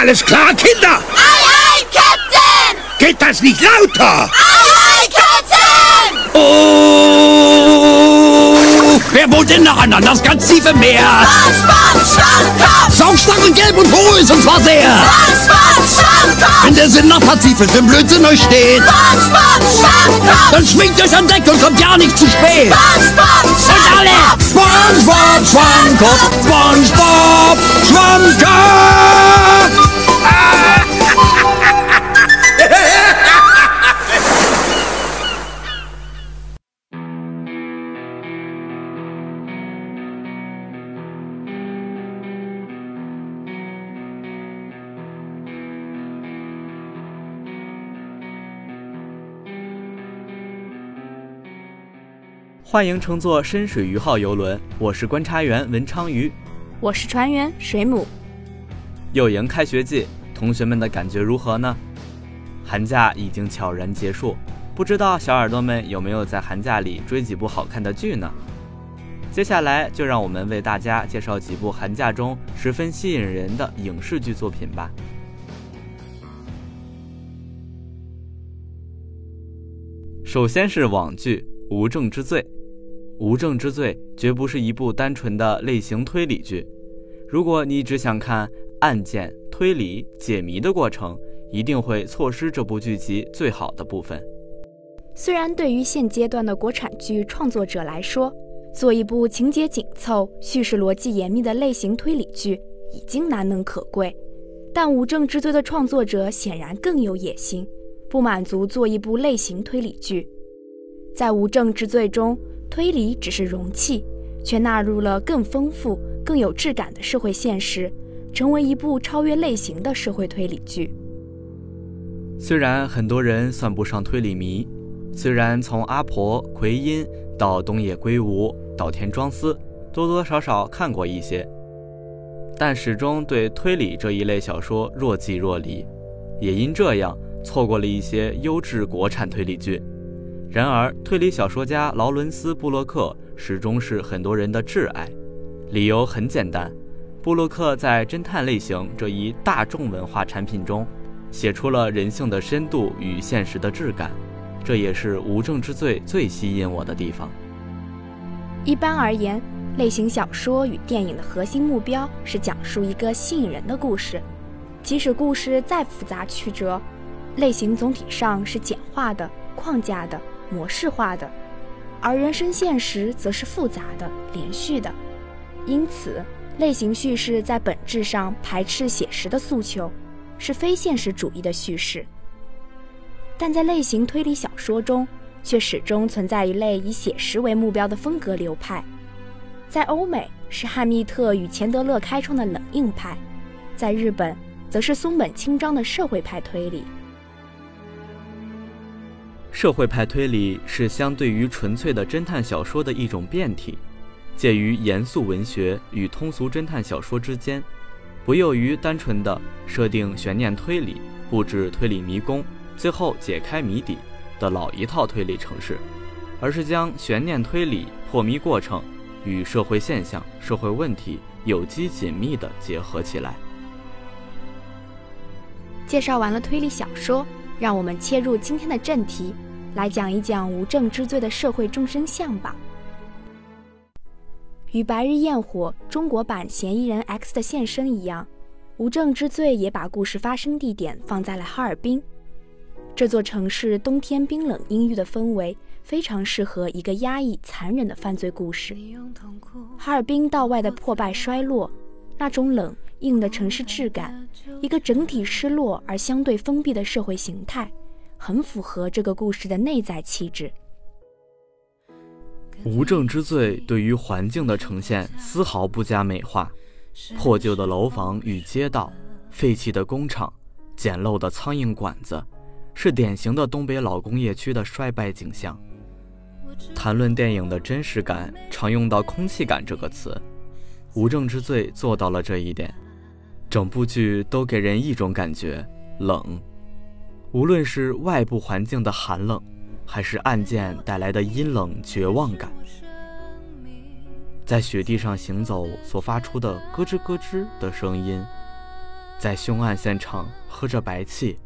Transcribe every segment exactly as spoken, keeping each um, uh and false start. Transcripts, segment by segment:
Alles klar, Kinder? Ei, ei, Captain! Geht das nicht lauter? Ei, ei, Captain! Oh! Wer wohnt denn noch an das ganz tiefe Meer? SpongeBob Schwammkopf! Saustark und gelb und hohl ist, und zwar sehr! SpongeBob Schwammkopf! Wenn der Sinn nach Pazifik im Blödsinn euch steht! SpongeBob Schwammkopf! Dann schwingt euch an Deck und kommt ja nicht zu spät! SpongeBob Schwammkopf! Und alle! SpongeBob Schwammkopf! SpongeBob Schwammkopf!欢迎乘坐深水鱼号游轮，我是观察员文昌鱼，我是船员水母。又迎开学季，同学们的感觉如何呢？寒假已经悄然结束，不知道小耳朵们有没有在寒假里追几部好看的剧呢？接下来就让我们为大家介绍几部寒假中十分吸引人的影视剧作品吧。首先是网剧《无证之罪》。《无证之罪》绝不是一部单纯的类型推理剧，如果你只想看案件、推理、解谜的过程，一定会错失这部剧集最好的部分。虽然对于现阶段的国产剧创作者来说，做一部情节紧凑、叙事逻辑严密的类型推理剧已经难能可贵，但《无证之罪》的创作者显然更有野心，不满足做一部类型推理剧。在《无证之罪》中，推理只是容器，却纳入了更丰富、更有质感的社会现实，成为一部超越类型的社会推理剧。虽然很多人算不上推理迷，虽然从阿婆、奎因到东野圭吾、岛田庄司多多少少看过一些，但始终对推理这一类小说若即若离，也因这样错过了一些优质国产推理剧。然而，推理小说家劳伦斯·布洛克始终是很多人的挚爱，理由很简单：布洛克在侦探类型这一大众文化产品中，写出了人性的深度与现实的质感，这也是《无证之罪》最吸引我的地方。一般而言，类型小说与电影的核心目标是讲述一个吸引人的故事，即使故事再复杂曲折，类型总体上是简化的、框架的、模式化的，而人生现实则是复杂的、连续的。因此，类型叙事在本质上排斥写实的诉求，是非现实主义的叙事。但在类型推理小说中，却始终存在一类以写实为目标的风格流派。在欧美是汉密特与钱德勒开创的冷硬派，在日本则是松本清张的社会派推理。社会派推理是相对于纯粹的侦探小说的一种变体，介于严肃文学与通俗侦探小说之间，不囿于单纯的设定悬念推理、布置推理迷宫、最后解开谜底的老一套推理程式，而是将悬念推理破谜过程与社会现象、社会问题有机紧密地结合起来。介绍完了推理小说，让我们切入今天的正题，来讲一讲《无证之罪》的社会众生相吧。与《白日焰火》中国版嫌疑人 X 的现身一样，《无证之罪》也把故事发生地点放在了哈尔滨。这座城市冬天冰冷阴郁的氛围，非常适合一个压抑残忍的犯罪故事。哈尔滨道外的破败衰落，那种冷硬的城市质感，一个整体失落而相对封闭的社会形态，很符合这个故事的内在气质。无证之罪对于环境的呈现丝毫不加美化，破旧的楼房与街道，废弃的工厂，简陋的苍蝇馆子，是典型的东北老工业区的衰败景象。谈论电影的真实感，常用到空气感这个词，无证之罪做到了这一点。整部剧都给人一种感觉，冷。无论是外部环境的寒冷，还是案件带来的阴冷绝望感，在雪地上行走所发出的咯吱咯吱的声音，在凶案现场喝着白气、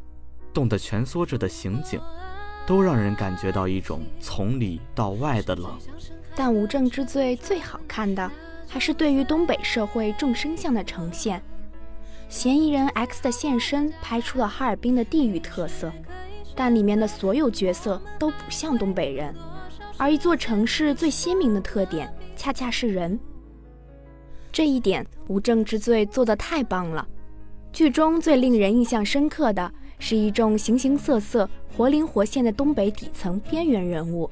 冻得蜷缩着的刑警，都让人感觉到一种从里到外的冷。但无证之罪最好看的还是对于东北社会众生相的呈现。嫌疑人 X 的现身拍出了哈尔滨的地域特色，但里面的所有角色都不像东北人，而一座城市最鲜明的特点恰恰是人。这一点无证之罪做得太棒了。剧中最令人印象深刻的是一众形形色色、活灵活现的东北底层边缘人物，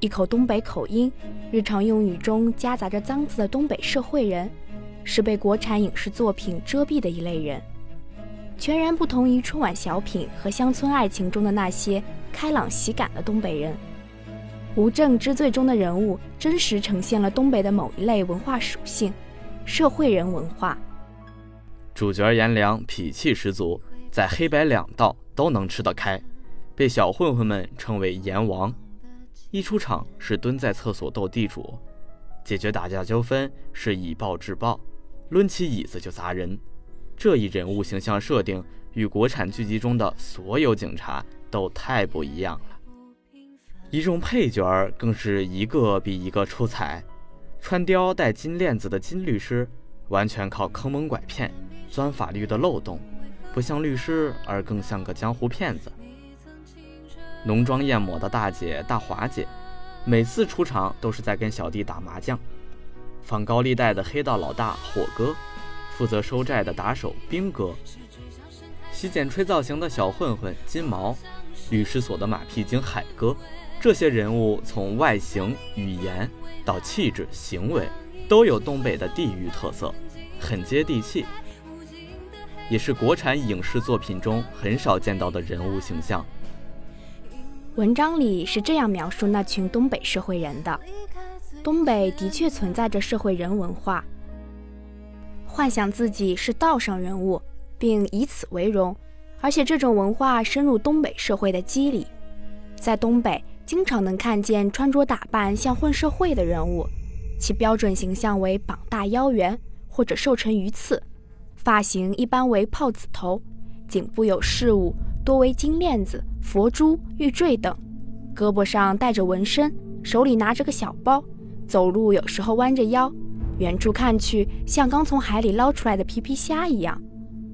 一口东北口音，日常用语中夹杂着脏字的东北社会人，是被国产影视作品遮蔽的一类人，全然不同于春晚小品和乡村爱情中的那些开朗喜感的东北人。无证之罪中的人物真实呈现了东北的某一类文化属性，社会人文化。主角颜良脾气十足，在黑白两道都能吃得开，被小混混们称为颜王。一出场是蹲在厕所斗地主，解决打架纠纷是以暴制暴，抡起椅子就砸人。这一人物形象设定与国产剧集中的所有警察都太不一样了。一众配角更是一个比一个出彩，穿貂带金链子的金律师完全靠坑蒙拐骗钻法律的漏洞，不像律师而更像个江湖骗子。浓妆艳抹的大姐大华姐每次出场都是在跟小弟打麻将，仿高利贷的黑道老大火哥，负责收债的打手兵哥，洗剪吹造型的小混混金毛，律师所的马屁精海哥，这些人物从外形、语言到气质、行为，都有东北的地域特色，很接地气，也是国产影视作品中很少见到的人物形象。文章里是这样描述那群东北社会人的：东北的确存在着社会人文化，幻想自己是道上人物，并以此为荣，而且这种文化深入东北社会的肌理。在东北，经常能看见穿着打扮像混社会的人物，其标准形象为膀大腰圆或者瘦成鱼刺，发型一般为泡子头，颈部有饰物，多为金链子、佛珠、玉坠等，胳膊上带着纹身，手里拿着个小包，走路有时候弯着腰，远处看去像刚从海里捞出来的皮皮虾一样，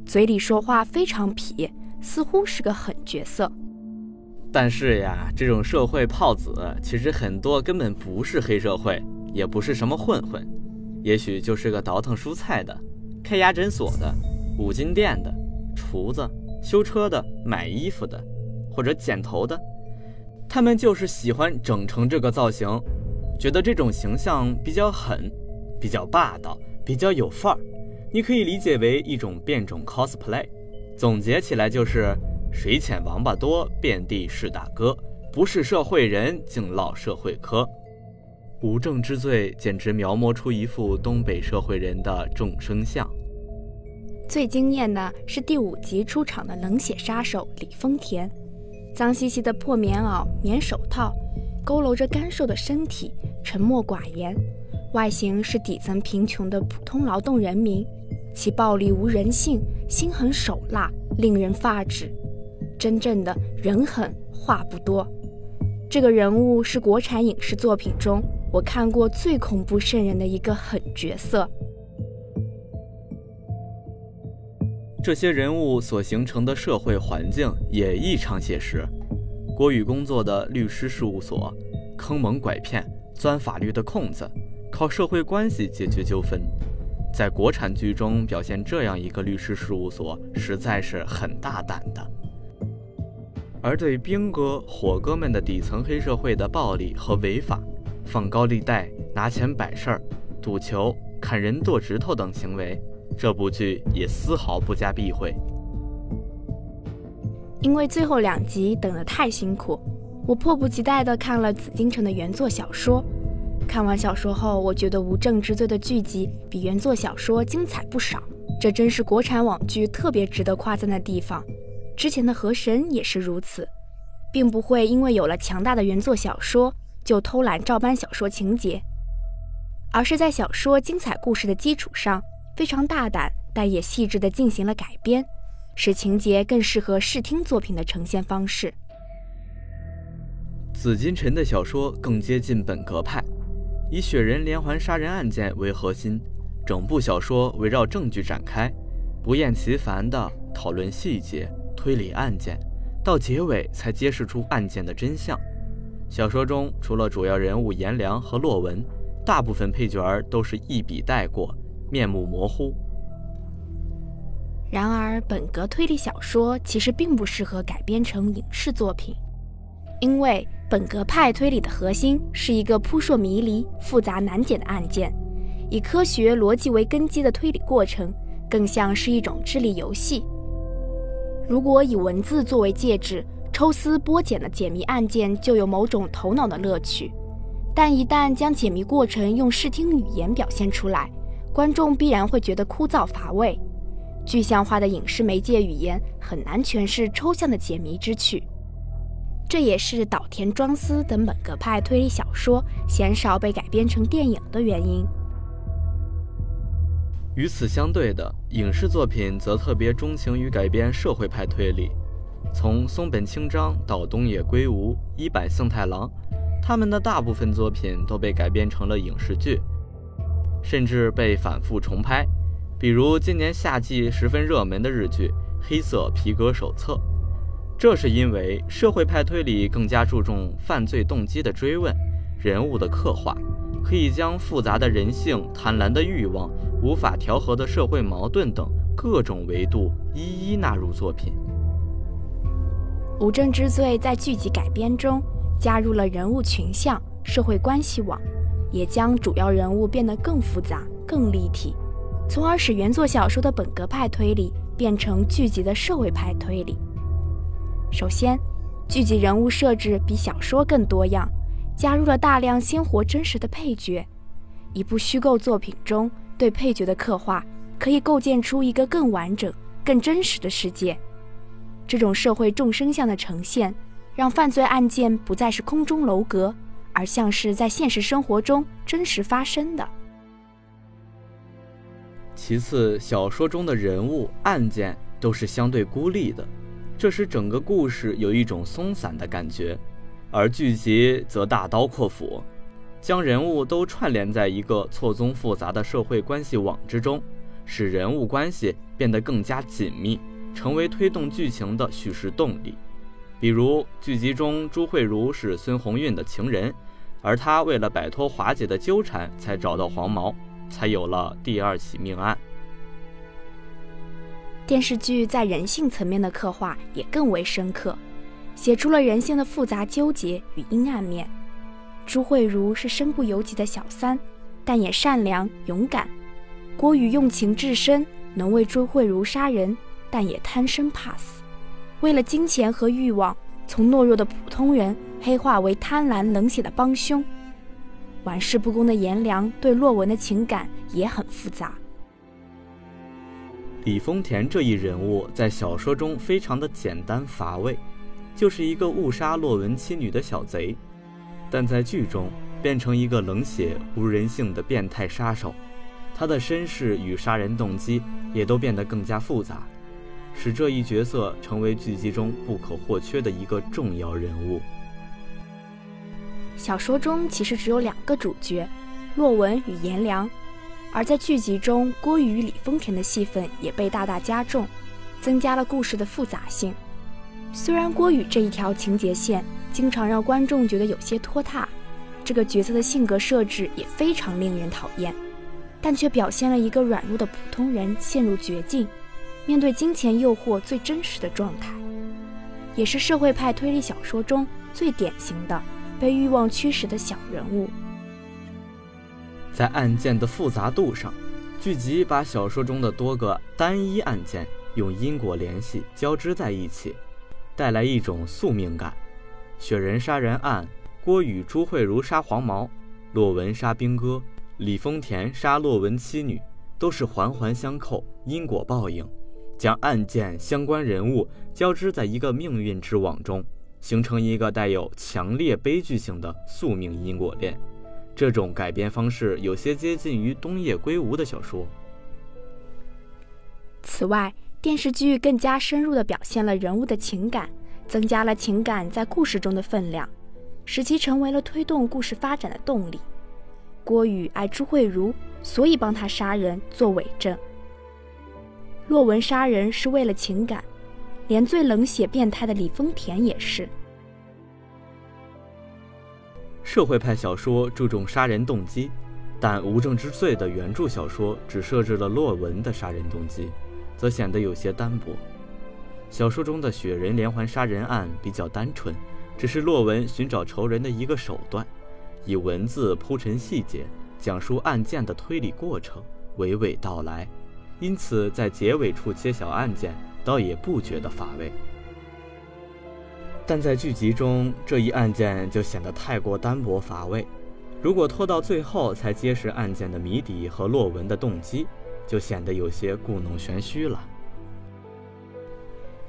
嘴里说话非常痞，似乎是个狠角色。但是呀，这种社会炮子其实很多根本不是黑社会，也不是什么混混，也许就是个倒腾蔬菜的、开牙诊所的、五金店的、厨子、修车的、买衣服的，或者剪头的。他们就是喜欢整成这个造型，觉得这种形象比较狠，比较霸道，比较有范儿，你可以理解为一种变种 cosplay。 总结起来就是水浅王八多，遍地是大哥，不是社会人竟落社会科。无证之罪简直描摹出一副东北社会人的众生相。最惊艳的是第五集出场的冷血杀手李丰田，脏兮兮的破棉袄、棉手套，佝偻着干瘦的身体，沉默寡言，外形是底层贫穷的普通劳动人民，其暴力无人性，心狠手辣，令人发指。真正的人狠话不多。这个人物是国产影视作品中我看过最恐怖瘆人的一个狠角色。这些人物所形成的社会环境也异常写实，国语工作的律师事务所，坑蒙拐骗，钻法律的空子，靠社会关系解决纠纷。在国产剧中表现这样一个律师事务所实在是很大胆的。而对兵哥、火哥们的底层黑社会的暴力和违法，放高利贷、拿钱摆事儿、赌球、砍人剁指头等行为，这部剧也丝毫不加避讳。因为最后两集等得太辛苦，我迫不及待地看了紫禁城的原作小说。看完小说后，我觉得《无证之罪》的剧集比原作小说精彩不少，这真是国产网剧特别值得夸赞的地方。之前的《河神》也是如此，并不会因为有了强大的原作小说就偷懒照搬小说情节，而是在小说精彩故事的基础上，非常大胆但也细致地进行了改编，使情节更适合视听作品的呈现方式。紫金陈的小说更接近本格派，以雪人连环杀人案件为核心，整部小说围绕证据展开，不厌其烦地讨论细节，推理案件，到结尾才揭示出案件的真相。小说中除了主要人物颜良和洛文，大部分配角都是一笔带过，面目模糊。然而，本格推理小说其实并不适合改编成影视作品，因为本格派推理的核心是一个扑朔迷离、复杂难解的案件，以科学逻辑为根基的推理过程，更像是一种智力游戏。如果以文字作为介质，抽丝剥茧的解谜案件就有某种头脑的乐趣，但一旦将解谜过程用视听语言表现出来，观众必然会觉得枯燥乏味。具象化的影视媒介语言很难诠释抽象的解谜之趣，这也是岛田庄司等本格派推理小说鲜少被改编成电影的原因。与此相对的，影视作品则特别钟情于改编社会派推理，从松本清张到东野圭吾、伊坂幸太郎，他们的大部分作品都被改编成了影视剧，甚至被反复重拍。比如今年夏季十分热门的日剧《黑色皮革手册》，这是因为社会派推理更加注重犯罪动机的追问、人物的刻画，可以将复杂的人性、贪婪的欲望、无法调和的社会矛盾等各种维度一一纳入作品。《无证之罪》在剧集改编中加入了人物群像、社会关系网，也将主要人物变得更复杂、更立体，从而使原作小说的本格派推理变成剧集的社会派推理。首先，剧集人物设置比小说更多样，加入了大量鲜活真实的配角。一部虚构作品中对配角的刻画，可以构建出一个更完整、更真实的世界。这种社会众生相的呈现，让犯罪案件不再是空中楼阁，而像是在现实生活中真实发生的。其次，小说中的人物、案件都是相对孤立的，这使整个故事有一种松散的感觉，而剧集则大刀阔斧，将人物都串联在一个错综复杂的社会关系网之中，使人物关系变得更加紧密，成为推动剧情的叙事动力。比如剧集中朱慧茹是孙红运的情人，而她为了摆脱华姐的纠缠才找到黄毛，才有了第二起命案。电视剧在人性层面的刻画也更为深刻，写出了人性的复杂纠结与阴暗面。朱慧茹是身不由己的小三，但也善良勇敢。郭宇用情至深，能为朱慧茹杀人，但也贪生怕死，为了金钱和欲望，从懦弱的普通人黑化为贪婪冷血的帮凶。玩世不恭的颜良对洛文的情感也很复杂。李丰田这一人物在小说中非常的简单乏味，就是一个误杀洛文妻女的小贼，但在剧中变成一个冷血无人性的变态杀手，他的身世与杀人动机也都变得更加复杂，使这一角色成为剧集中不可或缺的一个重要人物。小说中其实只有两个主角，洛文与颜良，而在剧集中，郭宇与李丰田的戏份也被大大加重，增加了故事的复杂性。虽然郭宇这一条情节线经常让观众觉得有些拖沓，这个角色的性格设置也非常令人讨厌，但却表现了一个软弱的普通人陷入绝境，面对金钱诱惑最真实的状态，也是社会派推理小说中最典型的被欲望驱使的小人物。在案件的复杂度上，剧集把小说中的多个单一案件用因果联系交织在一起，带来一种宿命感。雪人杀人案、郭宇朱慧茹杀黄毛、洛文杀兵哥、李丰田杀洛文妻女，都是环环相扣，因果报应，将案件相关人物交织在一个命运之网中，形成一个带有强烈悲剧性的宿命因果链。这种改编方式有些接近于东野圭吾的小说。此外，电视剧更加深入地表现了人物的情感，增加了情感在故事中的分量，使其成为了推动故事发展的动力。郭宇爱朱慧茹，所以帮她杀人做伪证。洛文杀人是为了情感，连最冷血变态的李丰田也是。社会派小说注重杀人动机，但《无证之罪》的原著小说只设置了洛文的杀人动机，则显得有些单薄。小说中的雪人连环杀人案比较单纯，只是洛文寻找仇人的一个手段，以文字铺陈细节，讲述案件的推理过程，娓娓道来，因此在结尾处揭晓案件倒也不觉得乏味。但在剧集中，这一案件就显得太过单薄乏味，如果拖到最后才揭示案件的谜底和洛文的动机，就显得有些故弄玄虚了。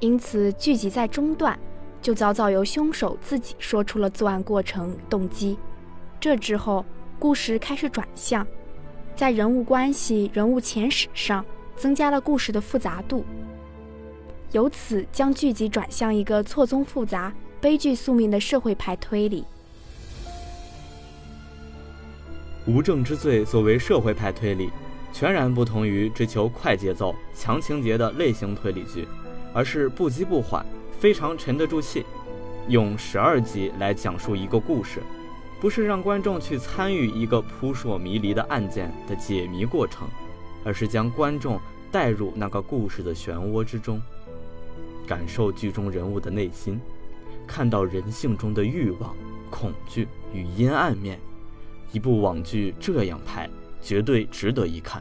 因此剧集在中段就早早由凶手自己说出了作案过程动机，这之后故事开始转向，在人物关系、人物前史上增加了故事的复杂度，由此将剧集转向一个错综复杂、悲剧宿命的社会派推理。无证之罪作为社会派推理，全然不同于追求快节奏、强情节的类型推理剧，而是不急不缓，非常沉得住气，用十二集来讲述一个故事，不是让观众去参与一个扑朔迷离的案件的解谜过程，而是将观众带入那个故事的漩涡之中，感受剧中人物的内心，看到人性中的欲望、恐惧与阴暗面。一部网剧这样拍，绝对值得一看。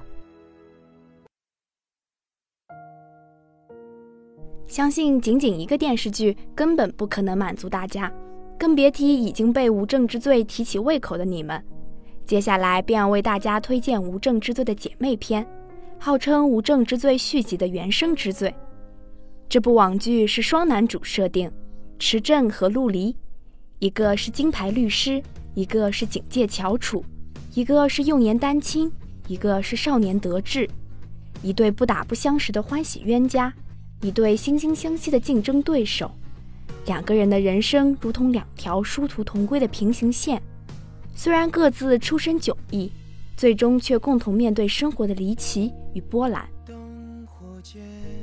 相信仅仅一个电视剧根本不可能满足大家，更别提已经被《无证之罪》提起胃口的你们。接下来便要为大家推荐《无证之罪》的姐妹篇，号称《无证之罪》续集的《原生之罪》。这部网剧是双男主设定，池正和陆离，一个是金牌律师，一个是警界翘楚，一个是幼年单亲，一个是少年得志，一对不打不相识的欢喜冤家，一对惺惺相惜的竞争对手，两个人的人生如同两条殊途同归的平行线，虽然各自出身迥异，最终却共同面对生活的离奇与波澜。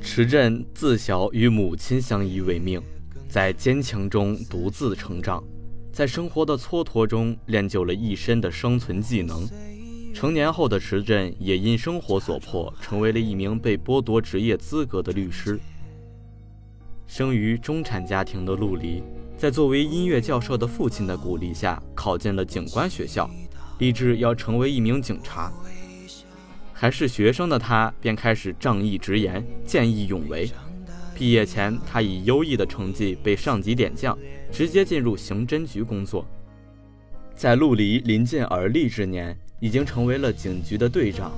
池振自小与母亲相依为命，在坚强中独自成长，在生活的蹉跎中练就了一身的生存技能。成年后的池振也因生活所迫，成为了一名被剥夺职业资格的律师。生于中产家庭的陆离，在作为音乐教授的父亲的鼓励下，考进了警官学校，立志要成为一名警察。还是学生的他便开始仗义直言，见义勇为。毕业前，他以优异的成绩被上级点将，直接进入刑侦局工作。在陆离临近而立之年，已经成为了警局的队长。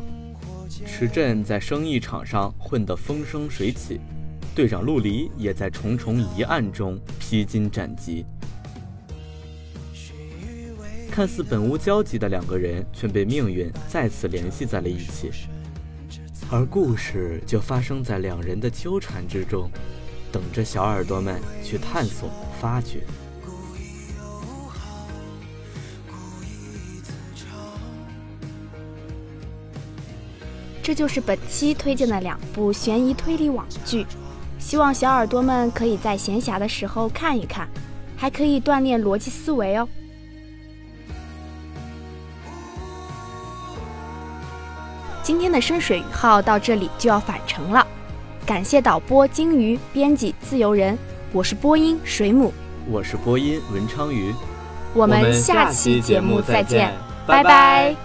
池振在生意场上混得风生水起，队长陆离也在重重疑案中披荆斩棘。看似本无交集的两个人，却被命运再次联系在了一起，而故事就发生在两人的纠缠之中，等着小耳朵们去探索发掘。这就是本期推荐的两部悬疑推理网剧，希望小耳朵们可以在闲暇的时候看一看，还可以锻炼逻辑思维哦。今天的深水鱼号到这里就要返程了，感谢导播鲸鱼，编辑自由人，我是播音水母，我是播音文昌鱼，我们下期节目再见，拜拜。